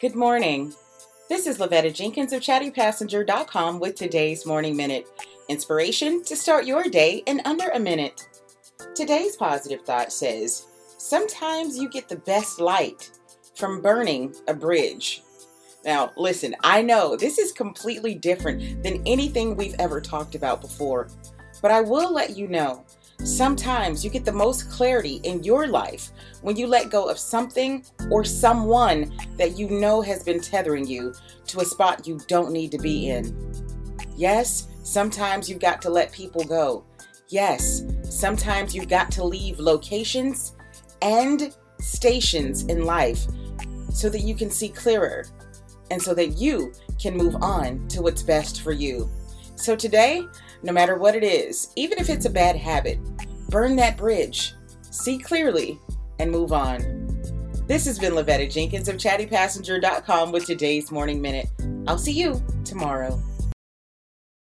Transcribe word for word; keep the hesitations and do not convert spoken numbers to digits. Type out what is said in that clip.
Good morning. This is Lavetta Jenkins of Chatty Passenger dot com with today's Morning Minute. Inspiration to start your day in under a minute. Today's positive thought says, sometimes you get the best light from burning a bridge. Now, listen, I know this is completely different than anything we've ever talked about before, but I will let you know, sometimes you get the most clarity in your life when you let go of something or someone that you know has been tethering you to a spot you don't need to be in. Yes, sometimes you've got to let people go. Yes, sometimes you've got to leave locations and stations in life so that you can see clearer and so that you can move on to what's best for you. So today, no matter what it is, even if it's a bad habit, burn that bridge, see clearly, and move on. This has been Lavetta Jenkins of Chatty Passenger dot com with today's Morning Minute. I'll see you tomorrow.